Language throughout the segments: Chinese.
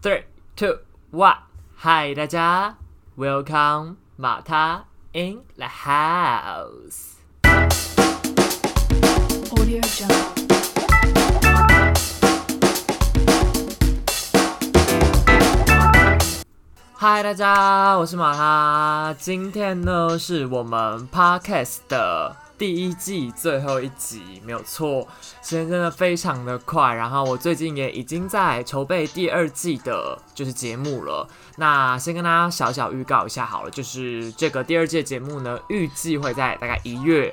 3, 2, 1 Hi 大家 Welcome Mata in the house Audio Jungle嗨，大家，我是马哈。今天呢是我们 podcast 的第一季最后一集，没有错。时间真的非常的快，然后我最近也已经在筹备第二季的，就是节目了。那先跟大家小小预告一下好了，就是这个第二季的节目呢，预计会在大概1月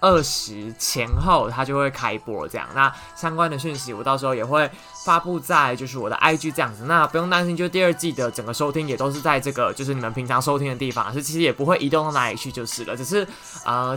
20前后，它就会开播这样。那相关的讯息我到时候也会发布在就是我的 IG 这样子。那不用担心，就第二季的整个收听也都是在这个就是你们平常收听的地方，是其实也不会移动到哪里去就是了。只是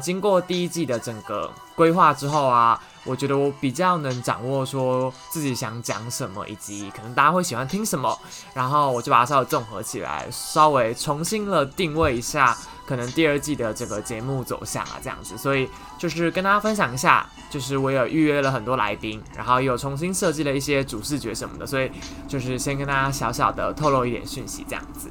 经过第一季的整个规划之后啊，我觉得我比较能掌握说自己想讲什么，以及可能大家会喜欢听什么，然后我就把它稍微综合起来，稍微重新了定位一下可能第二季的这个节目走向啊，这样子。所以就是跟大家分享一下，就是我有预约了很多来宾，然后也有重新设计了一些主视觉什么的，所以就是先跟大家小小的透露一点讯息这样子。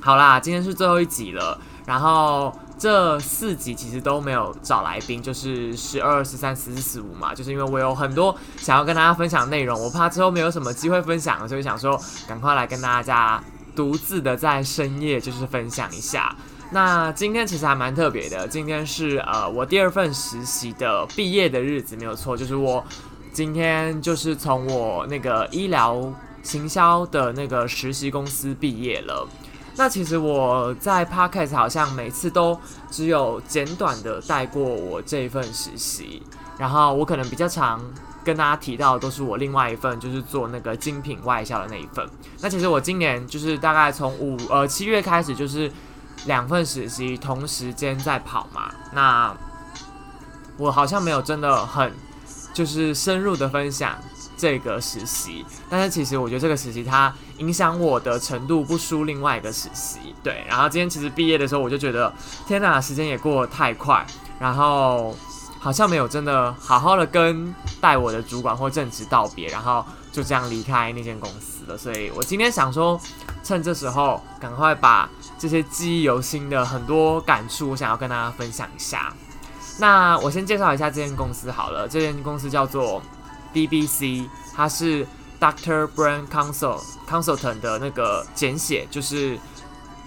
好啦，今天是最后一集了，然后这四集其实都没有找来宾，就是12、13、14、15嘛，就是因为我有很多想要跟大家分享的内容，我怕之后没有什么机会分享，所以想说赶快来跟大家独自的在深夜就是分享一下。那今天其实还蛮特别的，今天是我第二份实习的毕业的日子，没有错，就是我今天就是从我那个医疗行销的那个实习公司毕业了。那其实我在 podcast 好像每次都只有简短的带过我这一份实习，然后我可能比较常跟大家提到的都是我另外一份，就是做那个精品外销的那一份。那其实我今年就是大概从7月开始就是2份实习同时间在跑嘛，那我好像没有真的很就是深入的分享这个实习，但是其实我觉得这个实习它影响我的程度不输另外一个实习，对。然后今天其实毕业的时候我就觉得天哪，时间也过得太快，然后好像没有真的好好的跟带我的主管或正职道别，然后就这样离开那间公司了。所以我今天想说趁这时候赶快把这些记忆犹新的很多感触我想要跟大家分享一下。那我先介绍一下这间公司好了，这间公司叫做 DBC， 它是 Dr. Brand Consultant 的那个简写，就是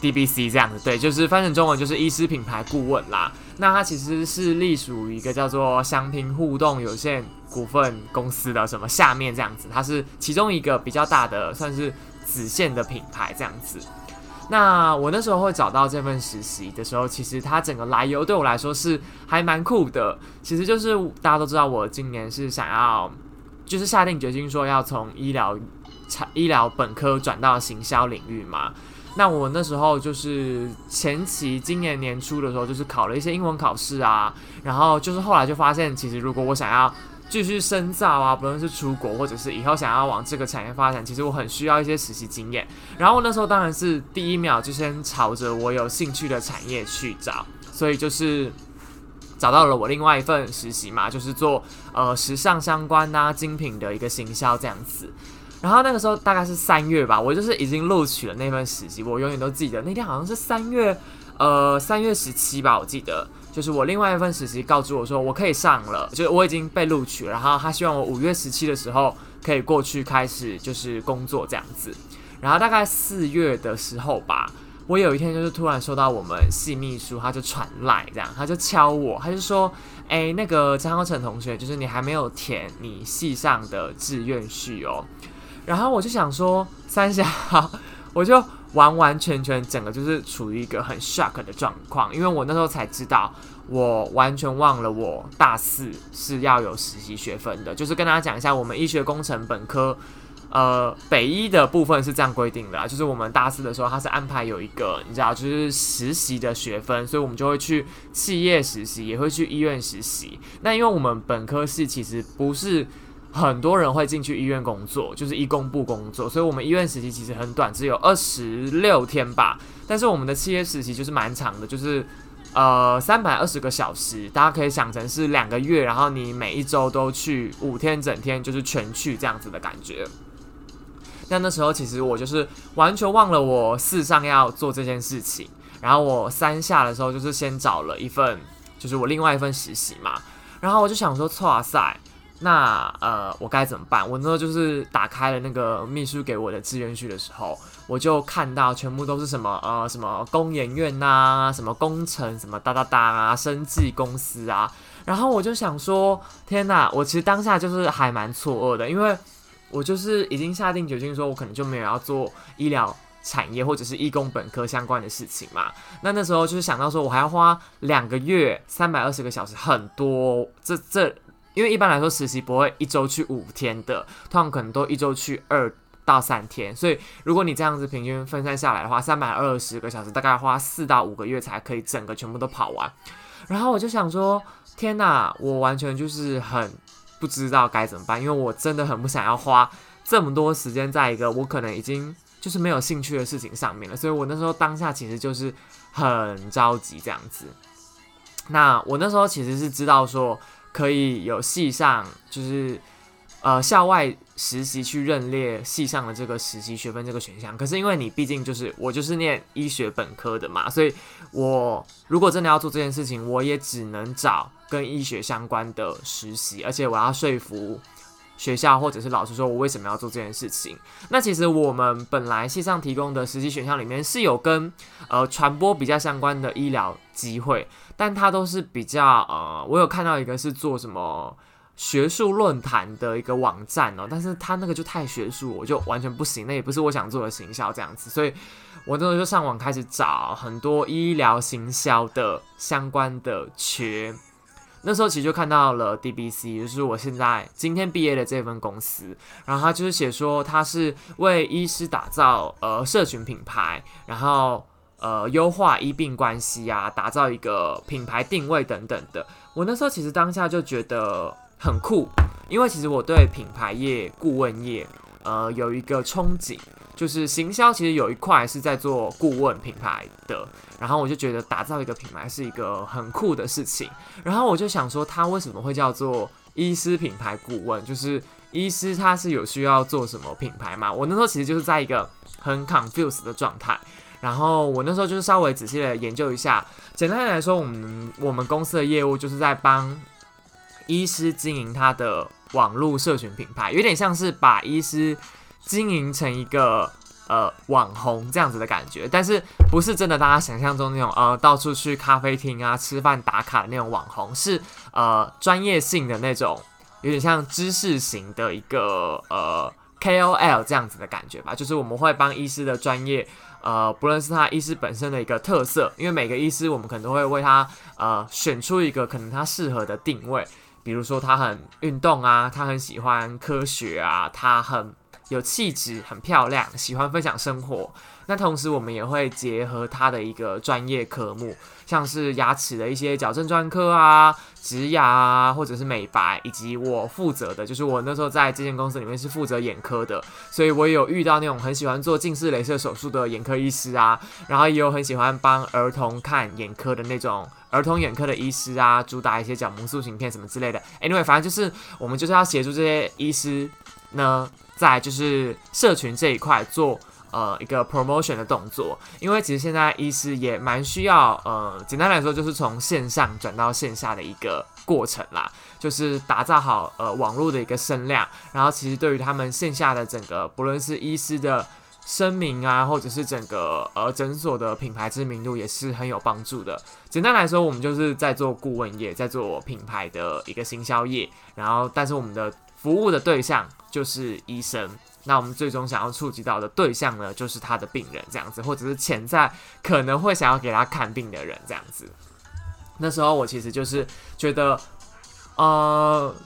DBC 这样子，对，就是翻成中文就是医师品牌顾问啦。那它其实是隶属于一个叫做祥平互动有限股份公司的什么下面这样子，它是其中一个比较大的算是子线的品牌这样子。那我那时候会找到这份实习的时候，其实它整个来由对我来说是还蛮酷的。其实就是大家都知道，我今年是想要就是下定决心说要从医疗本科转到行销领域嘛。那我那时候就是前期今年年初的时候，就是考了一些英文考试啊，然后就是后来就发现，其实如果我想要继续深造啊，不论是出国或者是以后想要往这个产业发展，其实我很需要一些实习经验。然后那时候当然是第一秒就先朝着我有兴趣的产业去找，所以就是找到了我另外一份实习嘛，就是做时尚相关啊精品的一个行销这样子。然后那个时候大概是3月吧，我就是已经录取了那份实习，我永远都记得那天好像是3月17吧，我记得。就是我另外一份实习告知我说我可以上了，就是我已经被录取了，然后他希望我5月17的时候可以过去开始就是工作这样子。然后大概4月的时候吧，我有一天就是突然收到我们系秘书他就传来这样，他就敲我，他就说那个张浩成同学，就是你还没有填你系上的志愿序哦。然后我就想说三小，我就完全整个就是处于一个很 shock 的状况，因为我那时候才知道我完全忘了我大4是要有实习学分的。就是跟大家讲一下，我们医学工程本科北医的部分是这样规定的啦，就是我们大4的时候它是安排有一个你知道就是实习的学分，所以我们就会去企业实习，也会去医院实习。那因为我们本科系其实不是很多人会进去医院工作，就是医工部工作，所以我们医院实习其实很短，只有26天吧。但是我们的企业实习就是蛮长的，就是320个小时，大家可以想成是2个月，然后你每一周都去5天，整天就是全去这样子的感觉。那时候其实我就是完全忘了我四上要做这件事情，然后我三下的时候就是先找了一份，就是我另外一份实习嘛，然后我就想说哇塞，那我该怎么办？我那时候就是打开了那个秘书给我的志愿序的时候，我就看到全部都是什么工研院啊，什么工程，什么啊，生技公司啊，然后我就想说，天哪！我其实当下就是还蛮错愕的，因为我就是已经下定决心说，我可能就没有要做医疗产业或者是医工本科相关的事情嘛。那时候就是想到说，我还要花2个月320个小时，很多这。因为一般来说实习不会一周去5天的，通常可能都一周去2到3天，所以如果你这样子平均分散下来的话，320个小时大概花4到5个月才可以整个全部都跑完。然后我就想说，天哪，我完全就是很不知道该怎么办，因为我真的很不想要花这么多时间在一个我可能已经就是没有兴趣的事情上面了，所以我那时候当下其实就是很着急这样子。那我那时候其实是知道说，可以有系上就是校外实习去认列系上的这个实习学分这个选项，可是因为你毕竟就是我就是念医学本科的嘛，所以我如果真的要做这件事情，我也只能找跟医学相关的实习，而且我要说服学校或者是老师说我为什么要做这件事情。那其实我们本来系上提供的实习选项里面是有跟传播比较相关的医疗机会，但它都是比较我有看到一个是做什么学术论坛的一个网站哦，但是它那个就太学术，我就完全不行，那也不是我想做的行销这样子，所以我那时候就上网开始找很多医疗行销的相关的缺。那时候其实就看到了 DBC， 就是我现在今天毕业的这份公司，然后他就是写说他是为医师打造社群品牌，然后优化医病关系啊，打造一个品牌定位等等的。我那时候其实当下就觉得很酷，因为其实我对品牌业、顾问业有一个憧憬，就是行销其实有一块是在做顾问品牌的，然后我就觉得打造一个品牌是一个很酷的事情，然后我就想说它为什么会叫做医师品牌顾问，就是医师他是有需要做什么品牌嘛？我那时候其实就是在一个很 confused 的状态，然后我那时候就是稍微仔细的研究一下，简单来说我们公司的业务就是在帮医师经营他的网络社群品牌，有点像是把医师经营成一个网红这样子的感觉，但是不是真的大家想象中那种到处去咖啡厅啊吃饭打卡的那种网红，是专业性的那种，有点像知识型的一个KOL 这样子的感觉吧，就是我们会帮医师的专业不论是他医师本身的一个特色，因为每个医师我们可能都会为他选出一个可能他适合的定位，比如说他很运动啊，他很喜欢科学啊，他很有气质，很漂亮，喜欢分享生活。那同时我们也会结合他的一个专业科目，像是牙齿的一些矫正专科啊、植牙啊，或者是美白，以及我负责的就是我那时候在这间公司里面是负责眼科的，所以我也有遇到那种很喜欢做近视雷射手术的眼科医师啊，然后也有很喜欢帮儿童看眼科的那种儿童眼科的医师啊，主打一些角膜塑形片什么之类的。Anyway， 反正就是我们就是要协助这些医师呢，在就是社群这一块做一个 promotion 的动作，因为其实现在医师也蛮需要简单来说就是从线上转到线下的一个过程啦，就是打造好网络的一个声量，然后其实对于他们线下的整个不论是医师的声明啊，或者是整个诊所的品牌知名度也是很有帮助的。简单来说，我们就是在做顾问业，在做品牌的一个行销业，然后但是我们的服务的对象就是医生。那我们最终想要触及到的对象呢，就是他的病人这样子，或者是潜在可能会想要给他看病的人这样子。那时候我其实就是觉得，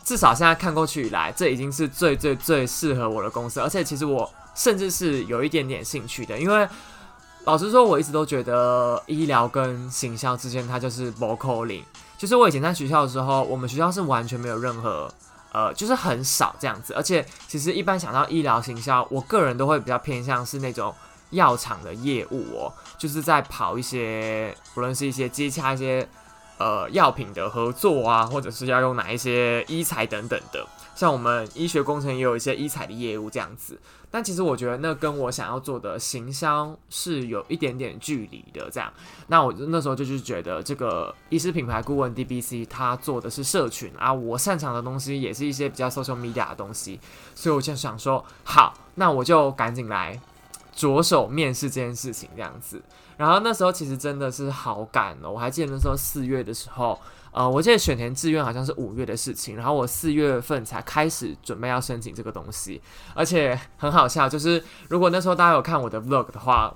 至少现在看过去以来，这已经是最最最适合我的公司，而且其实我甚至是有一点点兴趣的，因为老实说，我一直都觉得医疗跟行销之间它就是不扣零。就是我以前在学校的时候，我们学校是完全没有任何。就是很少这样子，而且其实一般想到医疗行销，我个人都会比较偏向是那种药厂的业务哦，就是在跑一些，不论是一些接洽一些药品的合作啊，或者是要用哪一些医材等等的。像我们医学工程也有一些医材的业务这样子，但其实我觉得那跟我想要做的行销是有一点点距离的这样。那我那时候就是觉得这个医师品牌顾问 DBC 他做的是社群啊，我擅长的东西也是一些比较 social media 的东西，所以我就想说好，那我就赶紧来着手面试这件事情这样子。然后那时候其实真的是好赶哦，我还记得那时候4月的时候，我记得选填志愿好像是5月的事情，然后我4月份才开始准备要申请这个东西。而且很好笑，就是如果那时候大家有看我的 vlog 的话，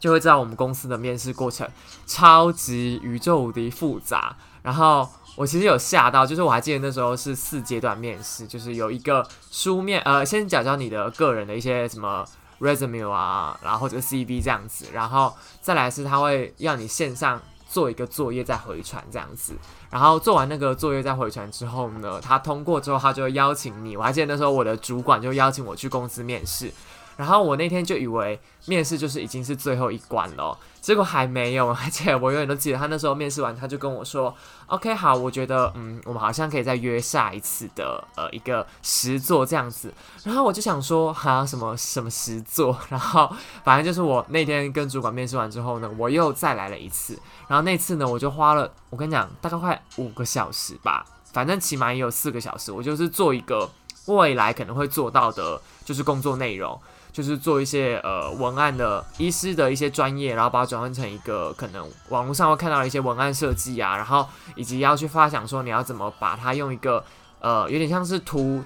就会知道我们公司的面试过程超级宇宙无敌复杂。然后我其实有吓到，就是我还记得那时候是4阶段面试，就是有一个书面，先讲讲你的个人的一些什么resume 啊，然后或者 CV 这样子，然后再来是他会要你线上做一个作业再回传这样子，然后做完那个作业再回传之后呢，他通过之后他就邀请你，我还记得那时候我的主管就邀请我去公司面试，然后我那天就以为面试就是已经是最后一关了，结果还没有，而且我永远都记得他那时候面试完他就跟我说 OK 好，我觉得我们好像可以再约下一次的一个实作这样子。然后我就想说哈，什么实作，然后反正就是我那天跟主管面试完之后呢，我又再来了一次，然后那次呢我就花了，我跟你讲大概快5个小时吧，反正起码也有4个小时，我就是做一个未来可能会做到的就是工作内容，就是做一些文案的医师的一些专业，然后把它转换成一个可能网络上会看到的一些文案设计啊，然后以及要去发想说你要怎么把它用一个有点像是图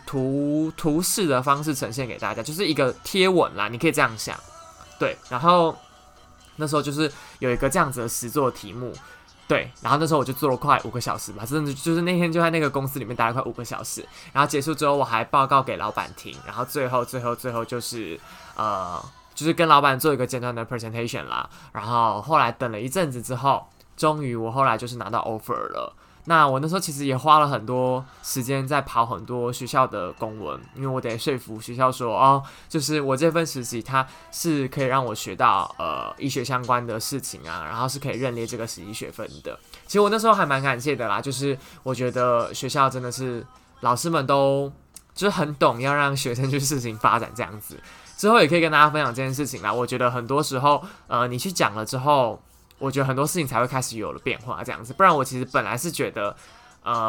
示的方式呈现给大家，就是一个贴文啦，你可以这样想，对。然后那时候就是有一个这样子的实作题目，对，然后那时候我就做了快5个小时吧，真的就是那天就在那个公司里面待了快5个小时，然后结束之后我还报告给老板听，然后最后就是就是跟老板做一个简单的 presentation 啦，然后后来等了一阵子之后，终于我后来就是拿到 offer 了。那我那时候其实也花了很多时间在跑很多学校的公文，因为我得说服学校说哦，就是我这份实习它是可以让我学到医学相关的事情啊，然后是可以认列这个实习学分的。其实我那时候还蛮感谢的啦，就是我觉得学校真的是老师们都就是很懂要让学生去事情发展这样子。之后也可以跟大家分享这件事情啦，我觉得很多时候你去讲了之后，我觉得很多事情才会开始有了变化这样子，不然我其实本来是觉得，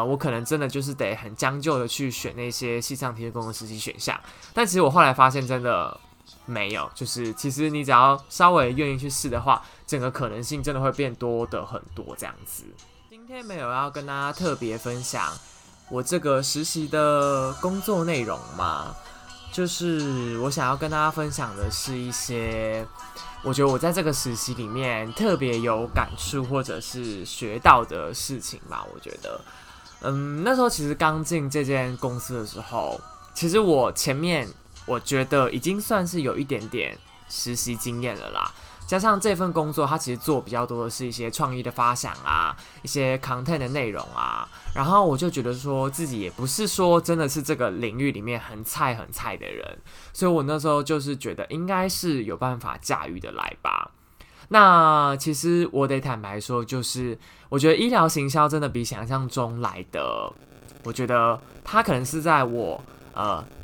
我可能真的就是得很将就的去选那些系上提供的实习选项，但其实我后来发现真的没有，就是其实你只要稍微愿意去试的话，整个可能性真的会变多的很多这样子。今天没有要跟大家特别分享我这个实习的工作内容嘛，就是我想要跟大家分享的是一些我觉得我在这个实习里面特别有感触或者是学到的事情吧。我觉得那时候其实刚进这间公司的时候，其实我前面我觉得已经算是有一点点实习经验了啦，加上这份工作它其实做比较多的是一些创意的发想啊，一些 content 的内容啊，然后我就觉得说自己也不是说真的是这个领域里面很菜的人，所以我那时候就是觉得应该是有办法驾驭的来吧。那其实我得坦白说，就是我觉得医疗行销真的比想象中来的，我觉得它可能是在我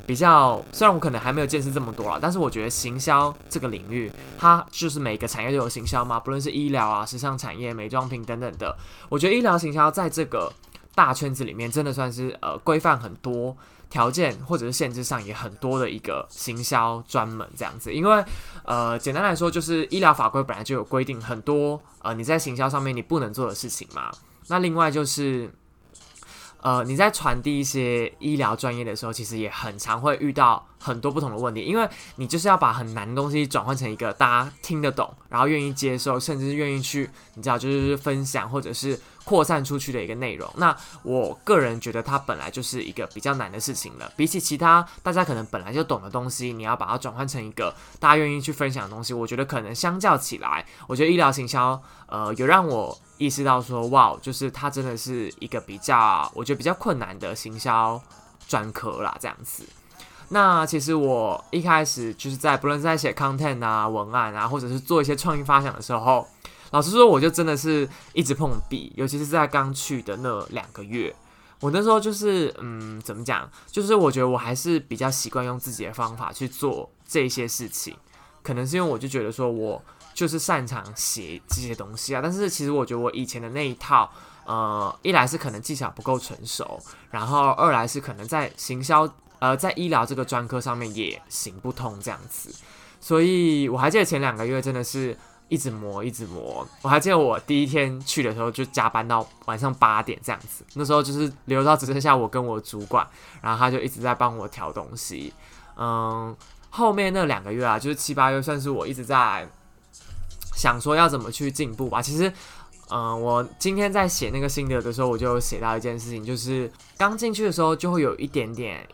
比较，虽然我可能还没有见识这么多啦，但是我觉得行销这个领域，它就是每个产业都有行销嘛，不论是医疗啊、时尚产业、美妆品等等的。我觉得医疗行销在这个大圈子里面，真的算是规范很多条件或者是限制上也很多的一个行销专门这样子。因为简单来说，就是医疗法规本来就有规定很多你在行销上面你不能做的事情嘛。那另外就是你在传递一些医疗专业的时候，其实也很常会遇到很多不同的问题，因为你就是要把很难的东西转换成一个大家听得懂，然后愿意接受，甚至愿意去，你知道，就是分享或者是扩散出去的一个内容。那我个人觉得它本来就是一个比较难的事情了，比起其他大家可能本来就懂的东西，你要把它转换成一个大家愿意去分享的东西，我觉得可能相较起来，我觉得医疗行销有让我意识到说，哇，就是它真的是一个比较，我觉得比较困难的行销专科啦，这样子。那其实我一开始就是在不论是在写 content 啊、文案啊，或者是做一些创意发想的时候，老实说，我就真的是一直碰壁，尤其是在刚去的那2个月。我那时候就是，怎么讲？就是我觉得我还是比较习惯用自己的方法去做这些事情，可能是因为我就觉得说我就是擅长写这些东西啊。但是其实我觉得我以前的那一套，一来是可能技巧不够成熟，然后二来是可能在行销，在医疗这个专科上面也行不通这样子。所以我还记得前2个月真的是一直磨。我还记得我第一天去的时候就加班到晚上8点这样子，那时候就是留到只剩下我跟我主管，然后他就一直在帮我调东西。后面那2个月啊，就是7、8月，算是我一直在想说要怎么去进步吧。其实，我今天在写那个心得的时候，我就写到一件事情，就是刚进去的时候就会有一点点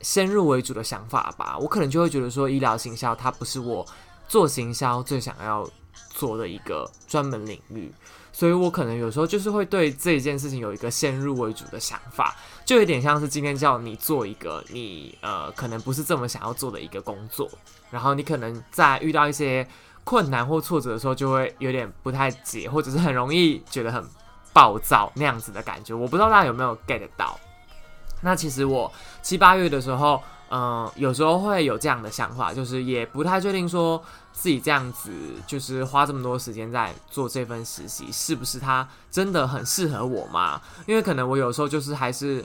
先入为主的想法吧。我可能就会觉得说，医疗行销它不是我做行销最想要做的一个专门领域，所以我可能有时候就是会对这一件事情有一个先入为主的想法，就有点像是今天叫你做一个你可能不是这么想要做的一个工作，然后你可能在遇到一些困难或挫折的时候就会有点不太解，或者是很容易觉得很暴躁那样子的感觉。我不知道大家有没有 get 到。那其实我7、8月的时候，有时候会有这样的想法，就是也不太确定说自己这样子就是花这么多时间在做这份实习，是不是它真的很适合我吗？因为可能我有时候就是还是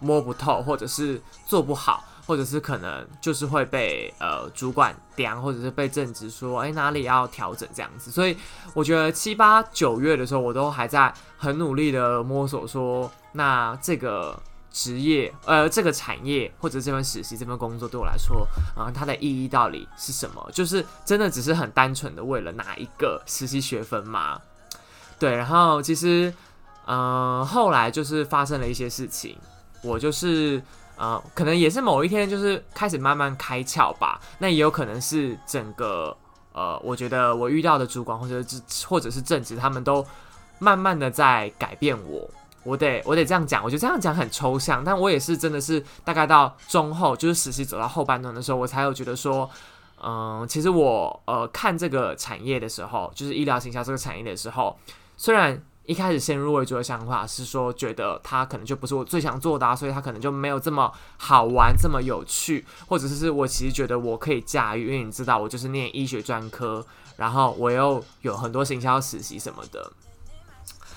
摸不透，或者是做不好，或者是可能就是会被主管刁，或者是被正职说哪里要调整这样子。所以我觉得7、8、9月的时候，我都还在很努力的摸索说，那这个职业，这个产业或者这份实习、这份工作对我来说，它的意义到底是什么？就是真的只是很单纯的为了拿一个实习学分吗？对，然后其实，后来就是发生了一些事情，我就是可能也是某一天就是开始慢慢开窍吧。那也有可能是整个我觉得我遇到的主管或者是正职，他们都慢慢的在改变我。我得这样讲，我觉得这样讲很抽象，但我也是真的是大概到中后，就是实习走到后半段的时候，我才有觉得说，其实我看这个产业的时候，就是医疗行销这个产业的时候，虽然一开始先入为主的想法是说觉得它可能就不是我最想做的所以它可能就没有这么好玩、这么有趣，或者是我其实觉得我可以驾驭，因为你知道我就是念医学专科，然后我又有很多行销实习什么的。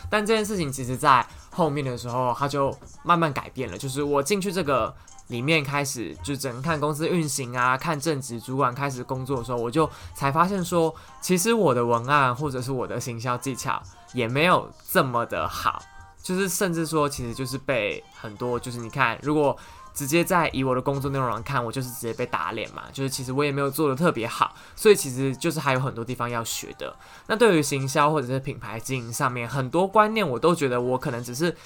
但这件事情其实在后面的时候，它就慢慢改变了。就是我进去这个里面开始，就整个看公司运行啊，看正职主管开始工作的时候，我就才发现说，其实我的文案或者是我的行销技巧也没有这么的好，就是甚至说，其实就是被很多，就是你看，如果直接在以我的工作内容来看，我就是直接被打脸嘛，就是其实我也没有做的特别好，所以其实就是还有很多地方要学的。那对于行销或者是品牌经营上面，很多观念我都觉得我可能只是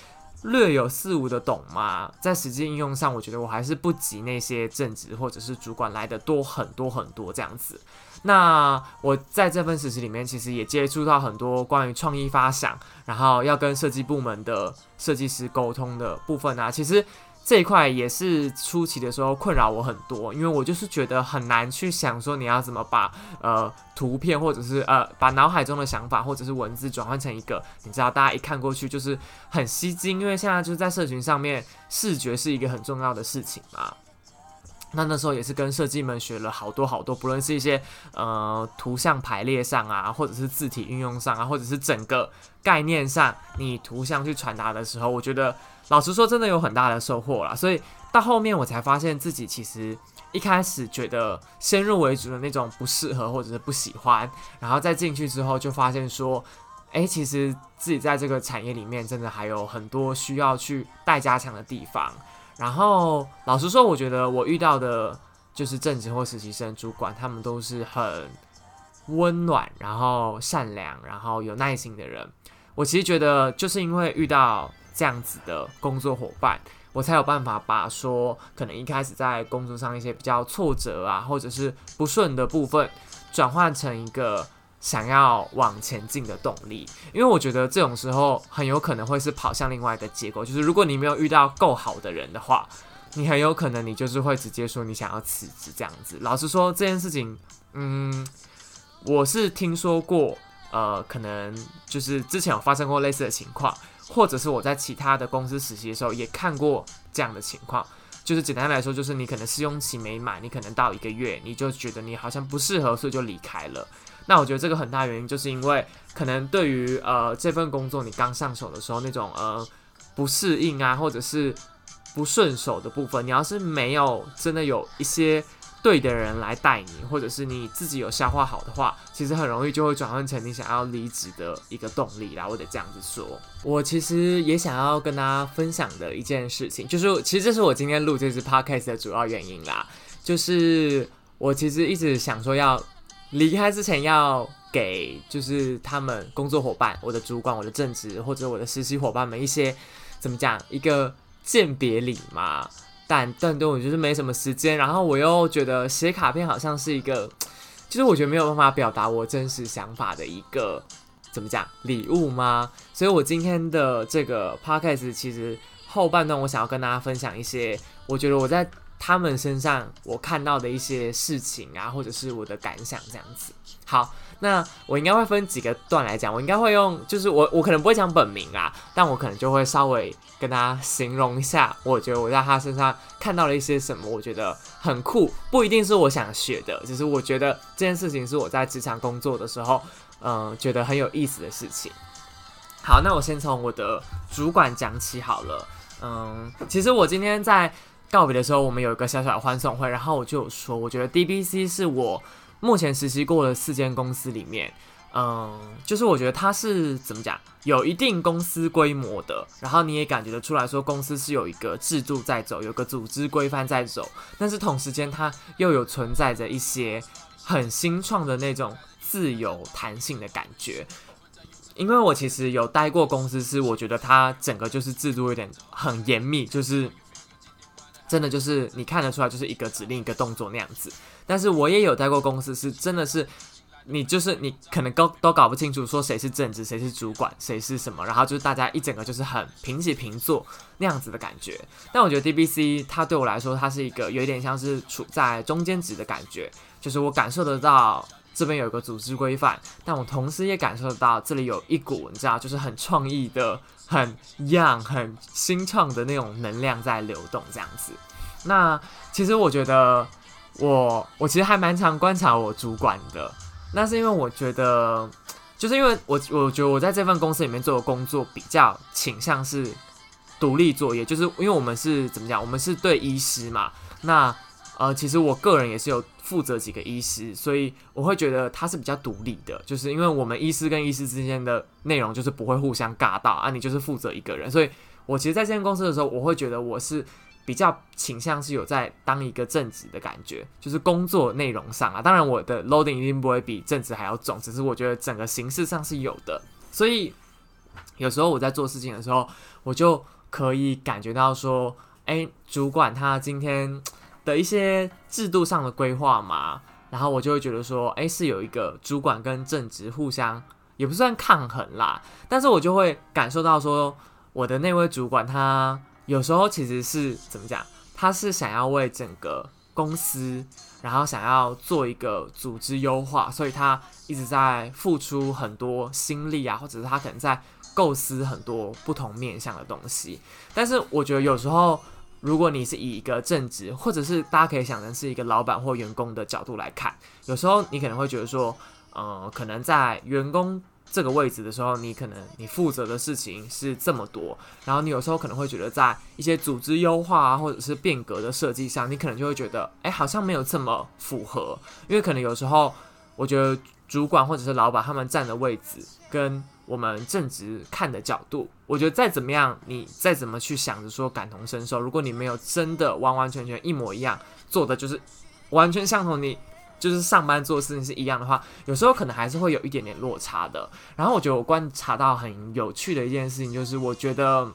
略有似无的懂嘛，在实际应用上，我觉得我还是不及那些正职或者是主管来的多很多这样子。那我在这份实习里面，其实也接触到很多关于创意发想，然后要跟设计部门的设计师沟通的部分啊，其实这一块也是初期的时候困扰我很多，因为我就是觉得很难去想说你要怎么把图片或者是把脑海中的想法或者是文字转换成一个你知道大家一看过去就是很吸睛，因为现在就是在社群上面视觉是一个很重要的事情嘛。那时候也是跟设计们学了好多，不论是一些图像排列上啊，或者是字体运用上啊，或者是整个概念上，你图像去传达的时候，我觉得老实说真的有很大的收获啦。所以到后面我才发现自己其实一开始觉得先入为主的那种不适合或者是不喜欢，然后再进去之后就发现说，其实自己在这个产业里面真的还有很多需要去待加强的地方。然后老实说，我觉得我遇到的就是正职或实习生主管，他们都是很温暖，然后善良，然后有耐心的人。我其实觉得就是因为遇到这样子的工作伙伴，我才有办法把说可能一开始在工作上一些比较挫折啊，或者是不顺的部分，转换成一个想要往前进的动力。因为我觉得这种时候很有可能会是跑向另外的结果，就是如果你没有遇到够好的人的话，你很有可能你就是会直接说你想要辞职这样子。老实说这件事情，我是听说过，可能就是之前有发生过类似的情况，或者是我在其他的公司实习的时候也看过这样的情况。就是简单来说，就是你可能试用期没满，你可能到1个月，你就觉得你好像不适合，所以就离开了。那我觉得这个很大原因就是因为可能对于这份工作你刚上手的时候那种不适应啊，或者是不顺手的部分，你要是没有真的有一些对的人来带你，或者是你自己有消化好的话，其实很容易就会转换成你想要离职的一个动力啦。我得这样子说。我其实也想要跟大家分享的一件事情，就是其实这是我今天录这支 podcast 的主要原因啦，就是我其实一直想说要离开之前要给就是他们工作伙伴、我的主管、我的正职或者我的实习伙伴们一些怎么讲一个鉴别礼嘛。但对我就是没什么时间，然后我又觉得写卡片好像是一个，就是我觉得没有办法表达我真实想法的一个怎么讲礼物吗？所以我今天的这个 podcast 其实后半段我想要跟大家分享一些我觉得我在他们身上我看到的一些事情啊，或者是我的感想这样子。好，那我应该会分几个段来讲，我应该会用就是我可能不会讲本名啊，但我可能就会稍微跟大家形容一下我觉得我在他身上看到了一些什么，我觉得很酷，不一定是我想学的，只是我觉得这件事情是我在职场工作的时候觉得很有意思的事情。好，那我先从我的主管讲起好了。其实我今天在告别的时候我们有一个小小的欢送会，然后我就有说我觉得 DBC 是我目前实习过的4间公司里面，就是我觉得它是怎么讲有一定公司规模的，然后你也感觉得出来说公司是有一个制度在走，有个组织规范在走，但是同时间它又有存在着一些很新创的那种自由弹性的感觉。因为我其实有待过公司是我觉得它整个就是制度有点很严密，就是真的就是你看得出来就是一个指令一个动作那样子。但是我也有待过公司是真的是你就是你可能都搞不清楚说谁是正职谁是主管谁是什么，然后就是大家一整个就是很平起平坐那样子的感觉。但我觉得 DBC 它对我来说它是一个有点像是处在中间值的感觉，就是我感受得到这边有一个组织规范，但我同时也感受得到这里有一股你知道就是很创意的很 young 很新创的那种能量在流动这样子。那其实我觉得我其实还蛮常观察我主管的，那是因为我觉得，就是因为我觉得我在这份公司里面做的工作比较倾向是独立作业，就是因为我们是怎么讲，我们是对医师嘛，那其实我个人也是有负责几个医师，所以我会觉得他是比较独立的，就是因为我们医师跟医师之间的内容就是不会互相尬到啊，你就是负责一个人，所以我其实在这间公司的时候，我会觉得我是比较倾向是有在当一个正职的感觉，就是工作内容上啊，当然我的 loading 一定不会比正职还要重，只是我觉得整个形式上是有的，所以有时候我在做事情的时候，我就可以感觉到说，主管他今天的一些制度上的规划嘛，然后我就会觉得说，是有一个主管跟正职互相也不算抗衡啦，但是我就会感受到说，我的那位主管他有时候其实是怎么讲，他是想要为整个公司，然后想要做一个组织优化，所以他一直在付出很多心力啊，或者是他可能在构思很多不同面向的东西。但是我觉得有时候，如果你是以一个正职，或者是大家可以想成是一个老板或员工的角度来看，有时候你可能会觉得说，可能在员工这个位置的时候，你可能你负责的事情是这么多，然后你有时候可能会觉得在一些组织优化啊，或者是变革的设计上，你可能就会觉得，好像没有这么符合，因为可能有时候我觉得主管或者是老板他们站的位置跟我们正职看的角度，我觉得再怎么样，你再怎么去想着说感同身受，如果你没有真的完完全全一模一样做的就是完全相同，你就是上班做的事情是一样的话，有时候可能还是会有一点点落差的。然后我觉得我观察到很有趣的一件事情，就是我觉得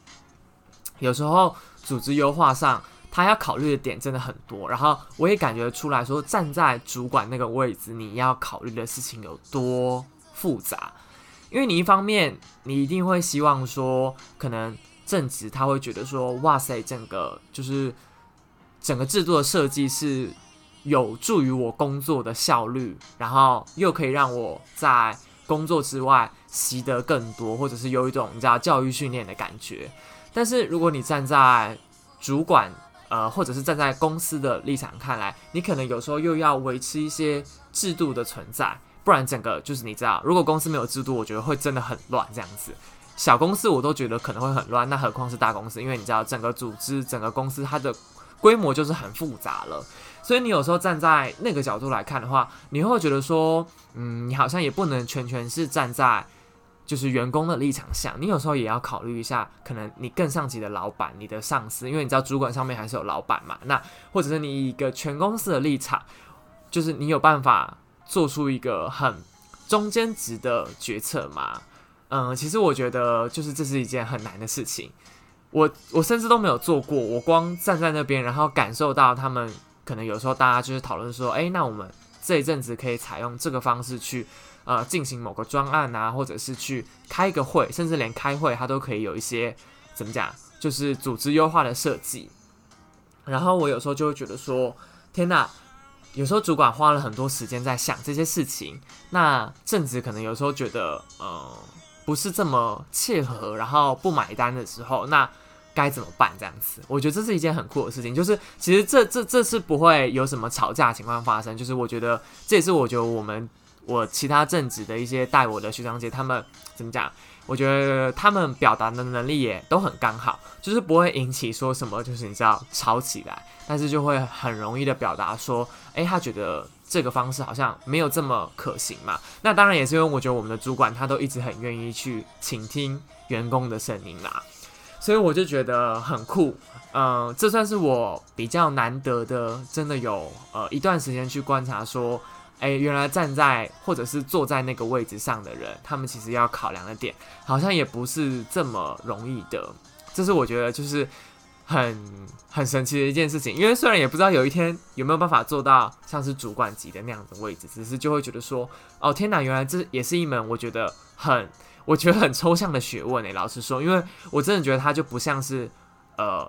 有时候组织优化上他要考虑的点真的很多，然后我也感觉出来说，站在主管那个位置，你要考虑的事情有多复杂。因为你一方面你一定会希望说，可能正职他会觉得说，哇塞，整个就是整个制度的设计是有助于我工作的效率，然后又可以让我在工作之外习得更多，或者是有一种你知道教育训练的感觉。但是如果你站在主管或者是站在公司的立场看来，你可能有时候又要维持一些制度的存在，不然整个就是你知道，如果公司没有制度，我觉得会真的很乱这样子。小公司我都觉得可能会很乱，那何况是大公司？因为你知道整个组织、整个公司它的规模就是很复杂了，所以你有时候站在那个角度来看的话，你会觉得说，你好像也不能全是站在就是员工的立场上，你有时候也要考虑一下，可能你更上级的老板、你的上司，因为你知道主管上面还是有老板嘛，那或者是你以一个全公司的立场，就是你有办法做出一个很中间值的决策嘛？其实我觉得就是这是一件很难的事情，我甚至都没有做过，我光站在那边，然后感受到他们可能有时候大家就是讨论说，那我们这一阵子可以采用这个方式去进行某个专案啊，或者是去开一个会，甚至连开会它都可以有一些怎么讲，就是组织优化的设计。然后我有时候就会觉得说，天哪！有时候主管花了很多时间在想这些事情，那正职可能有时候觉得，不是这么切合，然后不买单的时候，那该怎么办？这样子，我觉得这是一件很酷的事情。就是其实这是不会有什么吵架的情况发生。就是我觉得这也是我觉得我其他正职的一些带我的学长姐他们怎么讲？我觉得他们表达的能力也都很刚好，就是不会引起说什么，就是你知道吵起来，但是就会很容易的表达说，他觉得这个方式好像没有这么可行嘛。那当然也是因为我觉得我们的主管他都一直很愿意去倾听员工的声音啦，所以我就觉得很酷。这算是我比较难得的，真的有一段时间去观察说。原来站在或者是坐在那个位置上的人，他们其实要考量的点，好像也不是这么容易的。这是我觉得就是很神奇的一件事情，因为虽然也不知道有一天有没有办法做到像是主管级的那样的位置，只是就会觉得说，哦天哪，原来这也是一门我觉得很抽象的学问老实说，因为我真的觉得它就不像是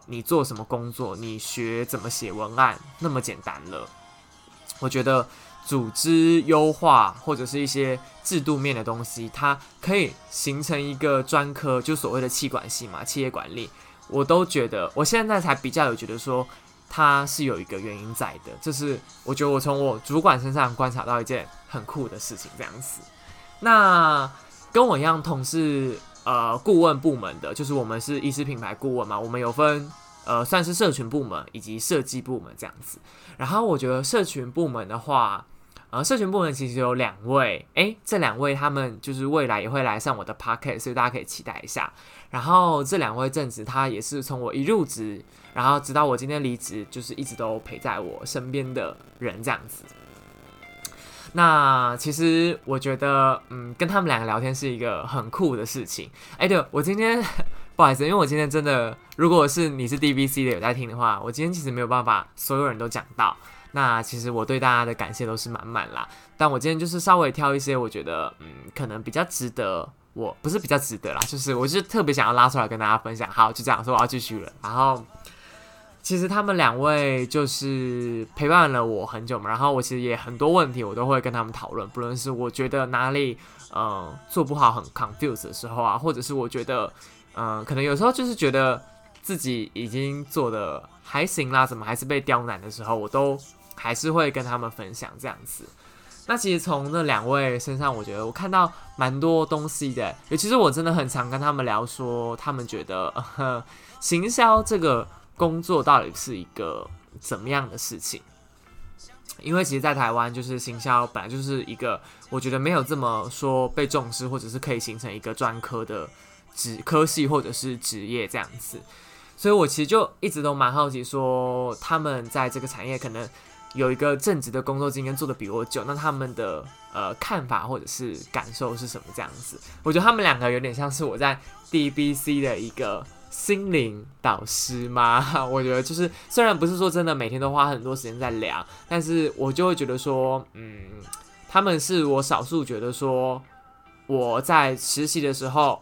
你做什么工作，你学怎么写文案那么简单了。我觉得。组织优化或者是一些制度面的东西，它可以形成一个专科，就所谓的企管系嘛，企业管理，我都觉得我现在才比较有觉得说它是有一个原因在的，这是我觉得我从我主管身上观察到一件很酷的事情这样子。那跟我一样同事顾问部门的，就是我们是医师品牌顾问嘛，我们有分。算是社群部门以及设计部门这样子。然后我觉得社群部门的话，社群部门其实有两位，这两位他们就是未来也会来上我的 podcast， 所以大家可以期待一下。然后这两位正职他也是从我一入职，然后直到我今天离职，就是一直都陪在我身边的人这样子。那其实我觉得，跟他们两个聊天是一个很酷的事情。对，我今天不好意思，因为我今天真的，如果你是 DBC 的有在听的话，我今天其实没有办法所有人都讲到。那其实我对大家的感谢都是满满啦，但我今天就是稍微挑一些我觉得可能比较值得，我不是比较值得啦，就是我就是特别想要拉出来跟大家分享。好，就这样，所以我要继续了。然后其实他们两位就是陪伴了我很久嘛，然后我其实也很多问题我都会跟他们讨论，不论是我觉得哪里做不好很 confuse 的时候啊，或者是我觉得可能有时候就是觉得自己已经做的还行啦，怎么还是被刁难的时候，我都还是会跟他们分享这样子。那其实从那两位身上，我觉得我看到蛮多东西的，尤其是我真的很常跟他们聊说，他们觉得行销这个。工作到底是一个怎么样的事情？因为其实，在台湾就是行销本来就是一个，我觉得没有这么说被重视，或者是可以形成一个专科的科系或者是职业这样子。所以我其实就一直都蛮好奇，说他们在这个产业可能有一个正职的工作经验做得比我久，那他们的看法或者是感受是什么这样子？我觉得他们两个有点像是我在 DBC 的一个。心灵导师吗？我觉得就是，虽然不是说真的每天都花很多时间在聊，但是我就会觉得说，他们是我少数觉得说我在实习的时候，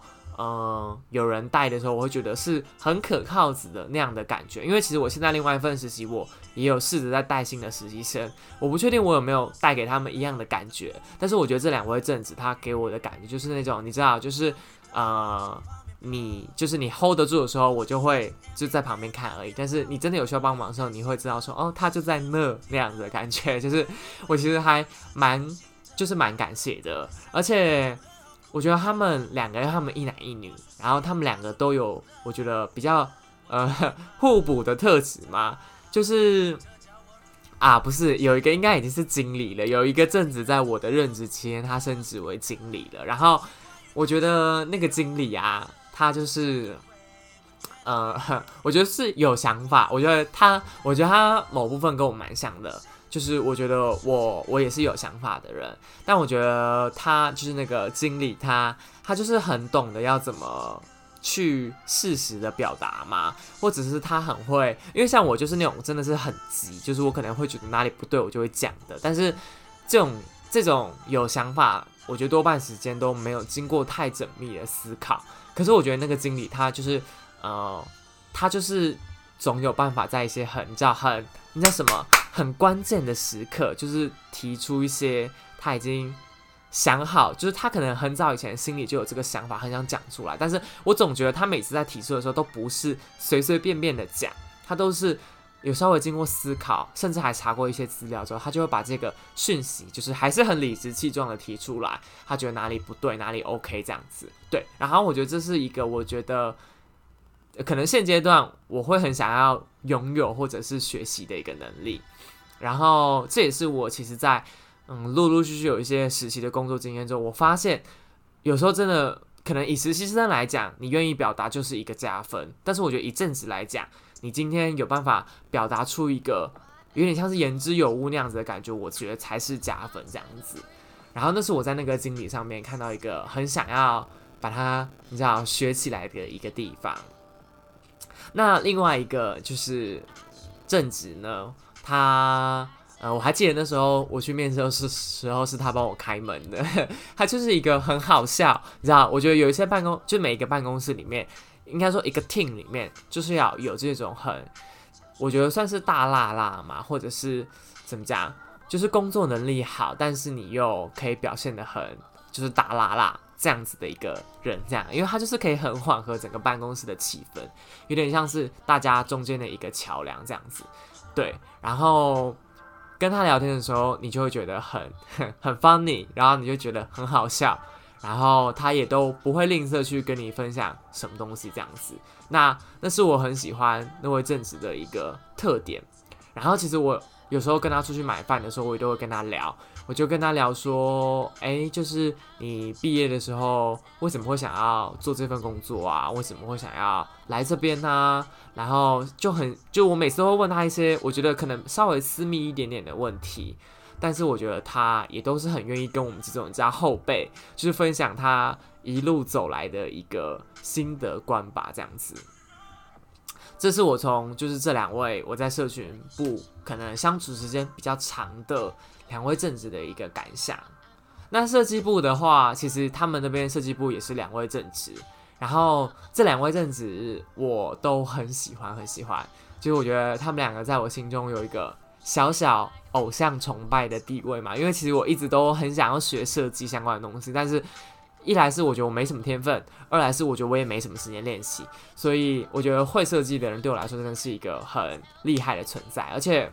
有人带的时候，我会觉得是很可靠子的那样的感觉。因为其实我现在另外一份实习，我也有试着在带新的实习生，我不确定我有没有带给他们一样的感觉，但是我觉得这2位正职他给我的感觉就是那种，你知道，就是你 hold 得住的时候，我就会就在旁边看而已。但是你真的有需要帮忙的时候，你会知道说，哦，他就在那样的感觉，就是我其实还蛮感谢的，而且。我觉得他们2个，他们1男1女，然后他们2个都有，我觉得比较互补的特质嘛，就是不是有一个应该已经是经理了，有一个正职在我的任职期间他升职为经理了，然后我觉得那个经理啊，他就是我觉得是有想法，我觉得他某部分跟我蛮像的。就是我觉得我也是有想法的人，但我觉得他就是那个经理，他就是很懂得要怎么去适时的表达嘛，或者是他很会，因为像我就是那种真的是很急，就是我可能会觉得哪里不对我就会讲的，但是这种有想法，我觉得多半时间都没有经过太缜密的思考。可是我觉得那个经理他就是他就是总有办法在一些很关键的时刻，就是提出一些他已经想好，就是他可能很早以前心里就有这个想法，很想讲出来，但是我总觉得他每次在提出的时候都不是随随便便的讲，他都是有稍微经过思考，甚至还查过一些资料之后，他就会把这个讯息就是还是很理直气壮的提出来，他觉得哪里不对哪里 OK 这样子。对，然后我觉得这是一个我觉得可能现阶段我会很想要拥有或者是学习的一个能力，然后这也是我其实在陆陆续续有一些实习的工作经验之后，我发现有时候真的可能以实习生来讲，你愿意表达就是一个加分，但是我觉得以正职来讲，你今天有办法表达出一个有点像是言之有物那样子的感觉，我觉得才是加分这样子。然后那是我在那个经理上面看到一个很想要把它你知道学起来的一个地方。那另外一个就是正职呢，他我还记得那时候我去面试的时候是他帮我开门的，他就是一个很好笑，你知道，我觉得有一些每一个办公室里面，应该说一个 team 里面，就是要有这种很，我觉得算是大辣辣嘛，或者是怎么讲，就是工作能力好，但是你又可以表现得很就是大辣辣。这样子的一个人，这样，因为他就是可以很缓和整个办公室的气氛，有点像是大家中间的一个桥梁这样子，对。然后跟他聊天的时候，你就会觉得很 funny， 然后你就觉得很好笑，然后他也都不会吝啬去跟你分享什么东西这样子。那是我很喜欢那位正直的一个特点。然后其实我有时候跟他出去买饭的时候，我也都会跟他聊。我就跟他聊说，就是你毕业的时候为什么会想要做这份工作啊？为什么会想要来这边啊？然后就我每次都会问他一些我觉得可能稍微私密一点点的问题，但是我觉得他也都是很愿意跟我们这种叫后辈，就是分享他一路走来的一个心得观吧，这样子。这是我从就是这2位我在社群部可能相处时间比较长的2位正职的一个感想。那设计部的话，其实他们那边设计部也是2位正职，然后这2位正职我都很喜欢很喜欢，就是我觉得他们2个在我心中有一个小小偶像崇拜的地位嘛，因为其实我一直都很想要学设计相关的东西，但是一来是我觉得我没什么天分，二来是我觉得我也没什么时间练习，所以我觉得会设计的人对我来说真的是一个很厉害的存在。而且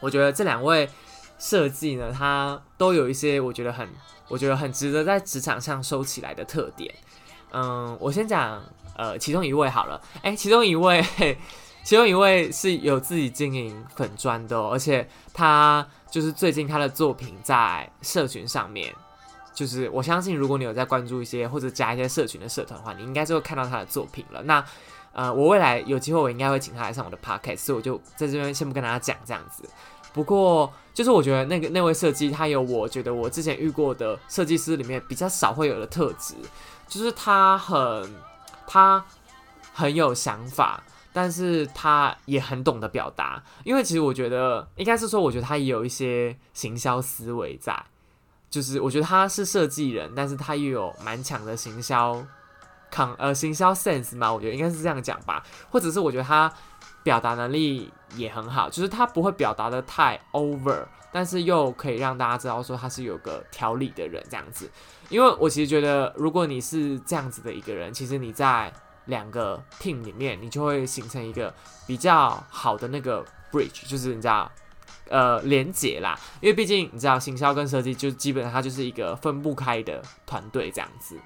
我觉得这2位设计呢，他都有一些我觉得很值得在职场上收起来的特点。我先讲其中1位好了。其中一位是有自己经营粉专的，而且他就是最近他的作品在社群上面。就是我相信，如果你有在关注一些或者加一些社群的社团的话，你应该就会看到他的作品了。那我未来有机会，我应该会请他来上我的 podcast， 所以我就在这边先不跟大家讲这样子。不过，就是我觉得那位设计，他有我觉得我之前遇过的设计师里面比较少会有的特质，就是他很有想法，但是他也很懂得表达。因为其实我觉得，应该是说，我觉得他也有一些行销思维在。就是我觉得他是设计人，但是他又有蛮强的行销行销 sense 嘛，我觉得应该是这样讲吧，或者是我觉得他表达能力也很好，就是他不会表达的太 over， 但是又可以让大家知道说他是有个条理的人这样子。因为我其实觉得，如果你是这样子的一个人，其实你在两个 team 里面，你就会形成一个比较好的那个 bridge， 就是你知道。连结啦，因为毕竟你知道，行销跟设计就基本上它就是一个分不开的团队这样子。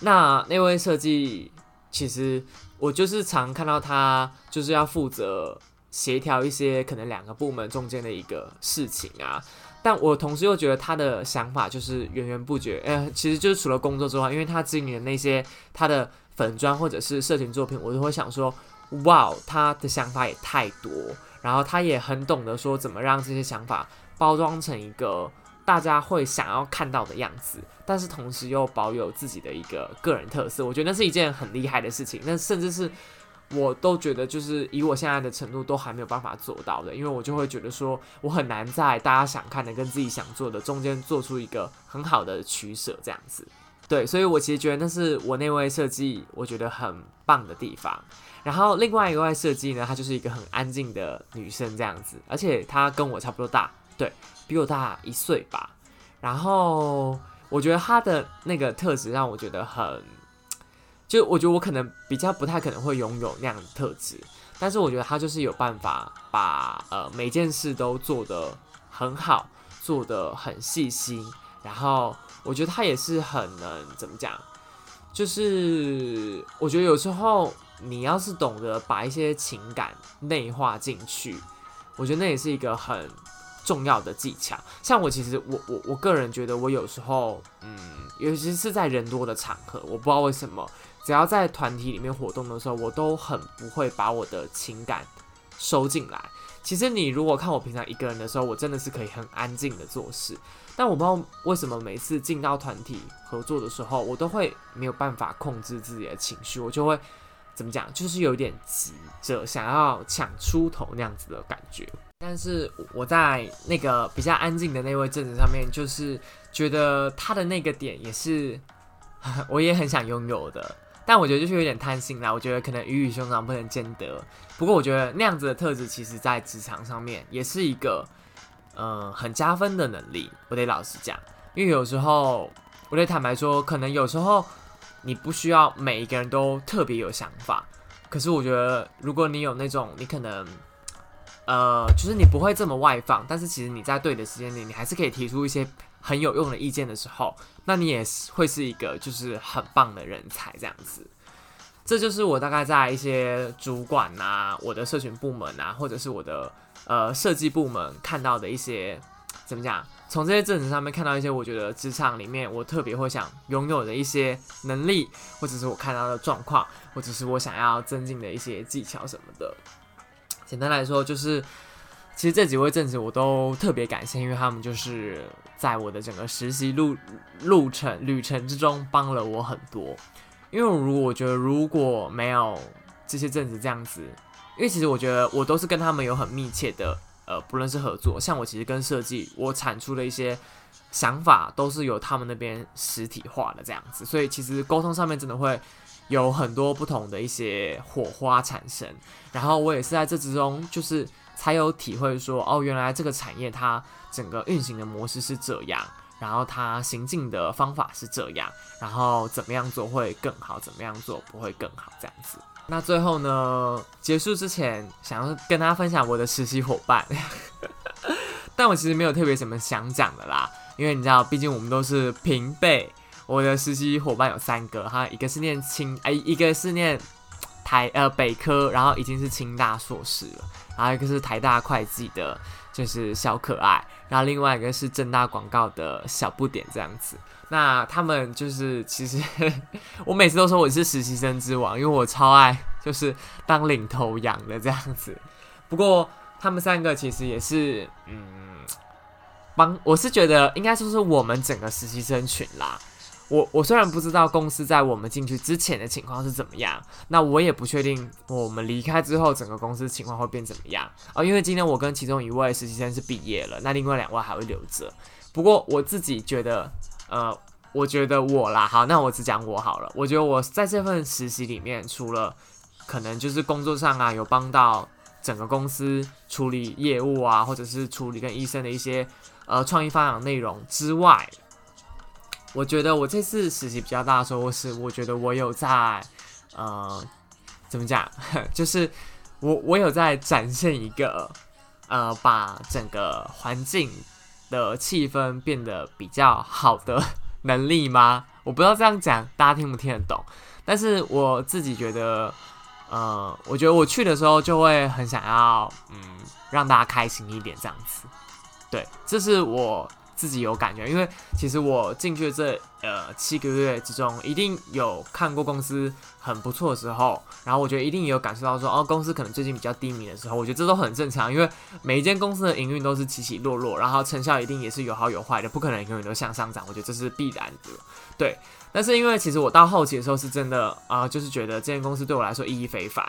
那位设计，其实我就是常看到他就是要负责协调一些可能两个部门中间的一个事情啊，但我同时又觉得他的想法就是源源不绝。其实就是除了工作之外，因为他经营的那些他的粉专或者是社群作品，我都会想说，哇，他的想法也太多。然后他也很懂得说怎么让这些想法包装成一个大家会想要看到的样子，但是同时又保有自己的一个个人特色，我觉得那是一件很厉害的事情。那甚至是我都觉得，就是以我现在的程度都还没有办法做到的，因为我就会觉得说，我很难在大家想看的跟自己想做的中间做出一个很好的取舍，这样子。对，所以我其实觉得那是我那位设计我觉得很棒的地方。然后另外一位设计呢，她就是一个很安静的女生这样子，而且她跟我差不多大，对，比我大1岁吧。然后我觉得她的那个特质让我觉得很，就我觉得我可能比较不太可能会拥有那样的特质，但是我觉得她就是有办法把每件事都做得很好，做得很细心，然后。我觉得他也是很能怎么讲，就是我觉得有时候你要是懂得把一些情感内化进去，我觉得那也是一个很重要的技巧。像我其实我个人觉得我有时候尤其是在人多的场合，我不知道为什么，只要在团体里面活动的时候，我都很不会把我的情感收进来。其实你如果看我平常一个人的时候，我真的是可以很安静的做事，但我不知道为什么每次进到团体合作的时候，我都会没有办法控制自己的情绪，我就会怎么讲，就是有点急着想要抢出头那样子的感觉。但是我在那个比较安静的那位正子上面，就是觉得他的那个点也是我也很想拥有的。但我觉得就是有点贪心啦，我觉得可能鱼与熊掌不能兼得。不过我觉得那样子的特质，其实在职场上面也是一个很加分的能力。我得老实讲，因为有时候我得坦白说，可能有时候你不需要每一个人都特别有想法，可是我觉得如果你有那种，你可能就是你不会这么外放，但是其实你在对的时间点，你还是可以提出一些很有用的意见的时候，那你也会是一个就是很棒的人才这样子。这就是我大概在一些主管啊、我的社群部门啊，或者是我的设计部门看到的一些怎么讲，从这些正职上面看到一些我觉得职场里面我特别会想拥有的一些能力，或者是我看到的状况，或者是我想要增进的一些技巧什么的。简单来说就是。其实这几位正职我都特别感谢，因为他们就是在我的整个实习旅程之中帮了我很多。因为我觉得如果没有这些正职这样子，因为其实我觉得我都是跟他们有很密切的不论是合作，像我其实跟设计我产出的一些想法都是由他们那边实体化的这样子，所以其实沟通上面真的会有很多不同的一些火花产生。然后我也是在这之中就是。才有体会说哦，原来这个产业它整个运行的模式是这样，然后它行进的方法是这样，然后怎么样做会更好，怎么样做不会更好这样子。那最后呢，结束之前想要跟大家分享我的实习伙伴，但我其实没有特别什么想讲的啦，因为你知道，毕竟我们都是平辈。我的实习伙伴有3个，哈，一个是念一个是念北科，然后已经是清大硕士了。然后一个是台大会计的，就是小可爱，然后另外一个是政大广告的小不点这样子。那他们就是其实我每次都说我是实习生之王，因为我超爱就是当领头羊的这样子。不过他们3个其实也是我是觉得应该说是我们整个实习生群啦。我虽然不知道公司在我们进去之前的情况是怎么样，那我也不确定我们离开之后整个公司情况会变怎么样啊。因为今天我跟其中一位实习生是毕业了，那另外2位还会留着。不过我自己觉得，我觉得我啦，好，那我只讲我好了。我觉得我在这份实习里面，除了可能就是工作上啊，有帮到整个公司处理业务啊，或者是处理跟医生的一些创意发想内容之外，我觉得我这次实习比较大的收获是，我觉得我有在怎么讲，就是我有在展现一个把整个环境的气氛变得比较好的能力吗？我不知道这样讲大家听不听得懂，但是我自己觉得，我觉得我去的时候就会很想要，让大家开心一点这样子。对，这是我自己有感觉，因为其实我进去这7个月之中，一定有看过公司很不错的时候，然后我觉得一定也有感受到说，哦，公司可能最近比较低迷的时候，我觉得这都很正常，因为每一间公司的营运都是起起落落，然后成效一定也是有好有坏的，不可能永远都向上涨，我觉得这是必然的，对。但是因为其实我到后期的时候是真的就是觉得这间公司对我来说意义非凡。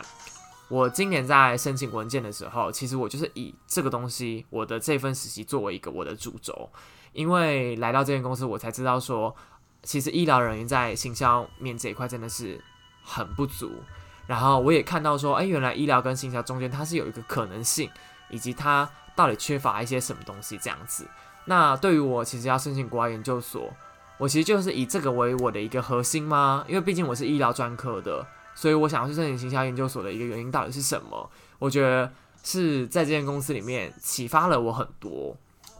我今年在申请文件的时候，其实我就是以这个东西，我的这份实习作为一个我的主轴，因为来到这间公司，我才知道说，其实医疗人员在行销面这一块真的是很不足。然后我也看到说，原来医疗跟行销中间它是有一个可能性，以及它到底缺乏一些什么东西这样子。那对于我其实要申请国外研究所，我其实就是以这个为我的一个核心嘛，因为毕竟我是医疗专科的。所以我想要去申请行销研究所的一个原因到底是什么？我觉得是在这间公司里面启发了我很多，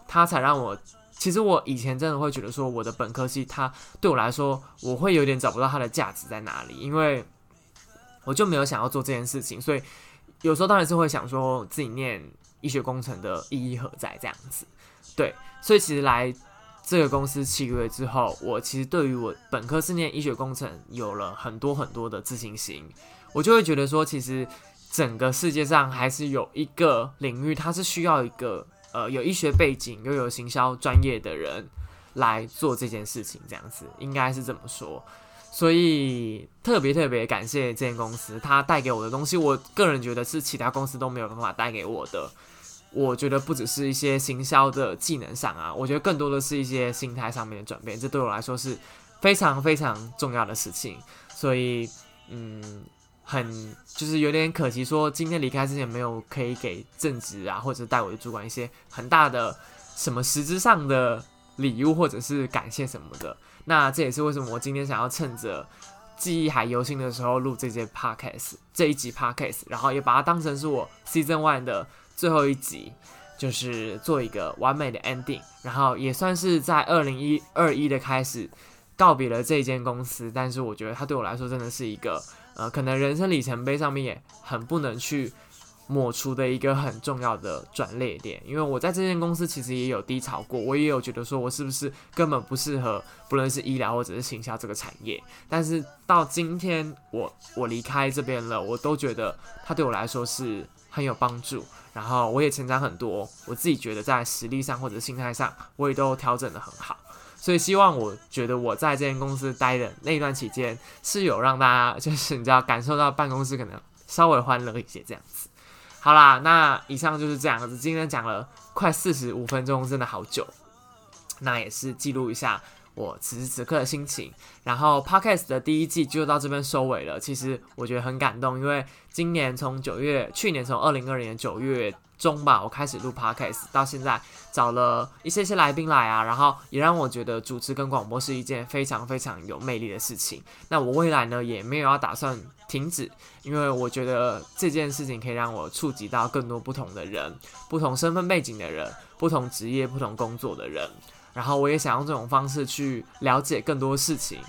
它才让我，其实我以前真的会觉得说我的本科系它对我来说，我会有点找不到它的价值在哪里，因为我就没有想要做这件事情，所以有时候当然是会想说自己念医学工程的意义何在这样子，对，所以其实来这个公司7个月之后，我其实对于我本科是念医学工程有了很多很多的自信心，我就会觉得说，其实整个世界上还是有一个领域，它是需要一个有医学背景又有行销专业的人来做这件事情，这样子应该是这么说。所以特别感谢这间公司，它带给我的东西，我个人觉得是其他公司都没有办法带给我的。我觉得不只是一些行销的技能上啊，我觉得更多的是一些心态上面的转变，这对我来说是非常非常重要的事情。所以，很就是有点可惜，说今天离开之前没有可以给正职啊，或者带我的主管一些很大的什么实质上的礼物或者是感谢什么的。那这也是为什么我今天想要趁着记忆还犹新的时候录这些 podcast 这一集 podcast， 然后也把它当成是我 season 1 的。最后一集就是做一个完美的 ending， 然后也算是在2021的开始告别了这间公司，但是我觉得它对我来说真的是一个可能人生里程碑上面也很不能去抹除的一个很重要的转捩点，因为我在这间公司其实也有低潮过，我也有觉得说我是不是根本不适合不论是医疗或者是行销这个产业，但是到今天我离开这边了，我都觉得它对我来说是很有帮助，然后我也成长很多，我自己觉得在实力上或者心态上，我也都调整得很好，所以希望我觉得我在这间公司待的那段期间，是有让大家就是你知道感受到办公室可能稍微欢乐一些这样子。好啦，那以上就是这样子，今天讲了快45分钟，真的好久，那也是记录一下我此时此刻的心情，然后 Podcast 的第一季就到这边收尾了。其实我觉得很感动，因为今年从2020年9月中吧，我开始录 Podcast， 到现在找了一些来宾来啊，然后也让我觉得主持跟广播是一件非常非常有魅力的事情。那我未来呢也没有要打算停止，因为我觉得这件事情可以让我触及到更多不同的人，不同身份背景的人，不同职业、不同工作的人。然后我也想用这种方式去了解更多事情，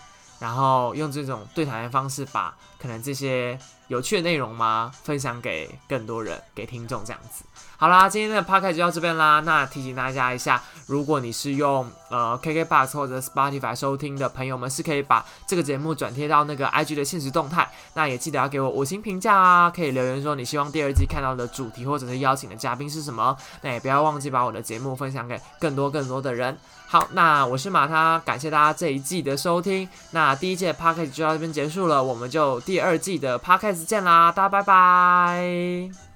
然后用这种对谈的方式把可能这些有趣的内容嘛分享给更多人，给听众这样子。好啦，今天的 podcast 就到这边啦。那提醒大家一下，如果你是用KKBox 或者 Spotify 收听的朋友们，是可以把这个节目转贴到那个 IG 的限时动态，那也记得要给我5星评价啊，可以留言说你希望第二季看到的主题或者是邀请的嘉宾是什么，那也不要忘记把我的节目分享给更多的人。好，那我是mata，感谢大家这一季的收听。那第一季的 podcast 就到这边结束了，我们就第2季的 podcast 见啦，大家拜拜。